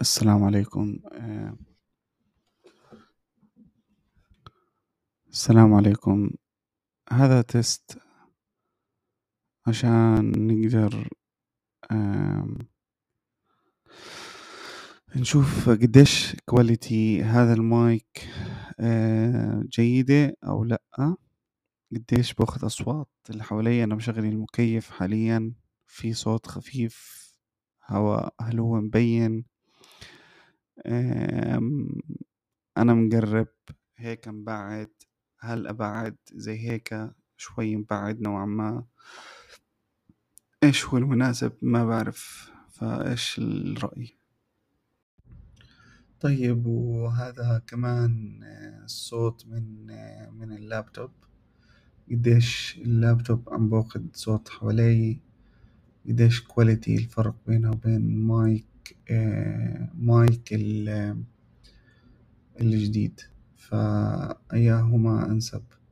السلام عليكم. السلام عليكم. هذا تيست عشان نقدر نشوف قديش كواليتي هذا المايك جيدة أو لأ، قديش باخد أصوات اللي حواليا. أنا مشغل المكيف حاليا، في صوت خفيف، هل هو مبين؟ أنا مقرب هيك مبعد، هل أبعد زي هيك شوي مبعد نوعا ما؟ إيش هو المناسب؟ ما بعرف، فإيش الرأي؟ طيب، وهذا كمان الصوت من اللابتوب. قديش اللابتوب عم باخد صوت حوالي؟ قديش كواليتي الفرق بينها وبين مايك الجديد؟ فأياهما أنسب؟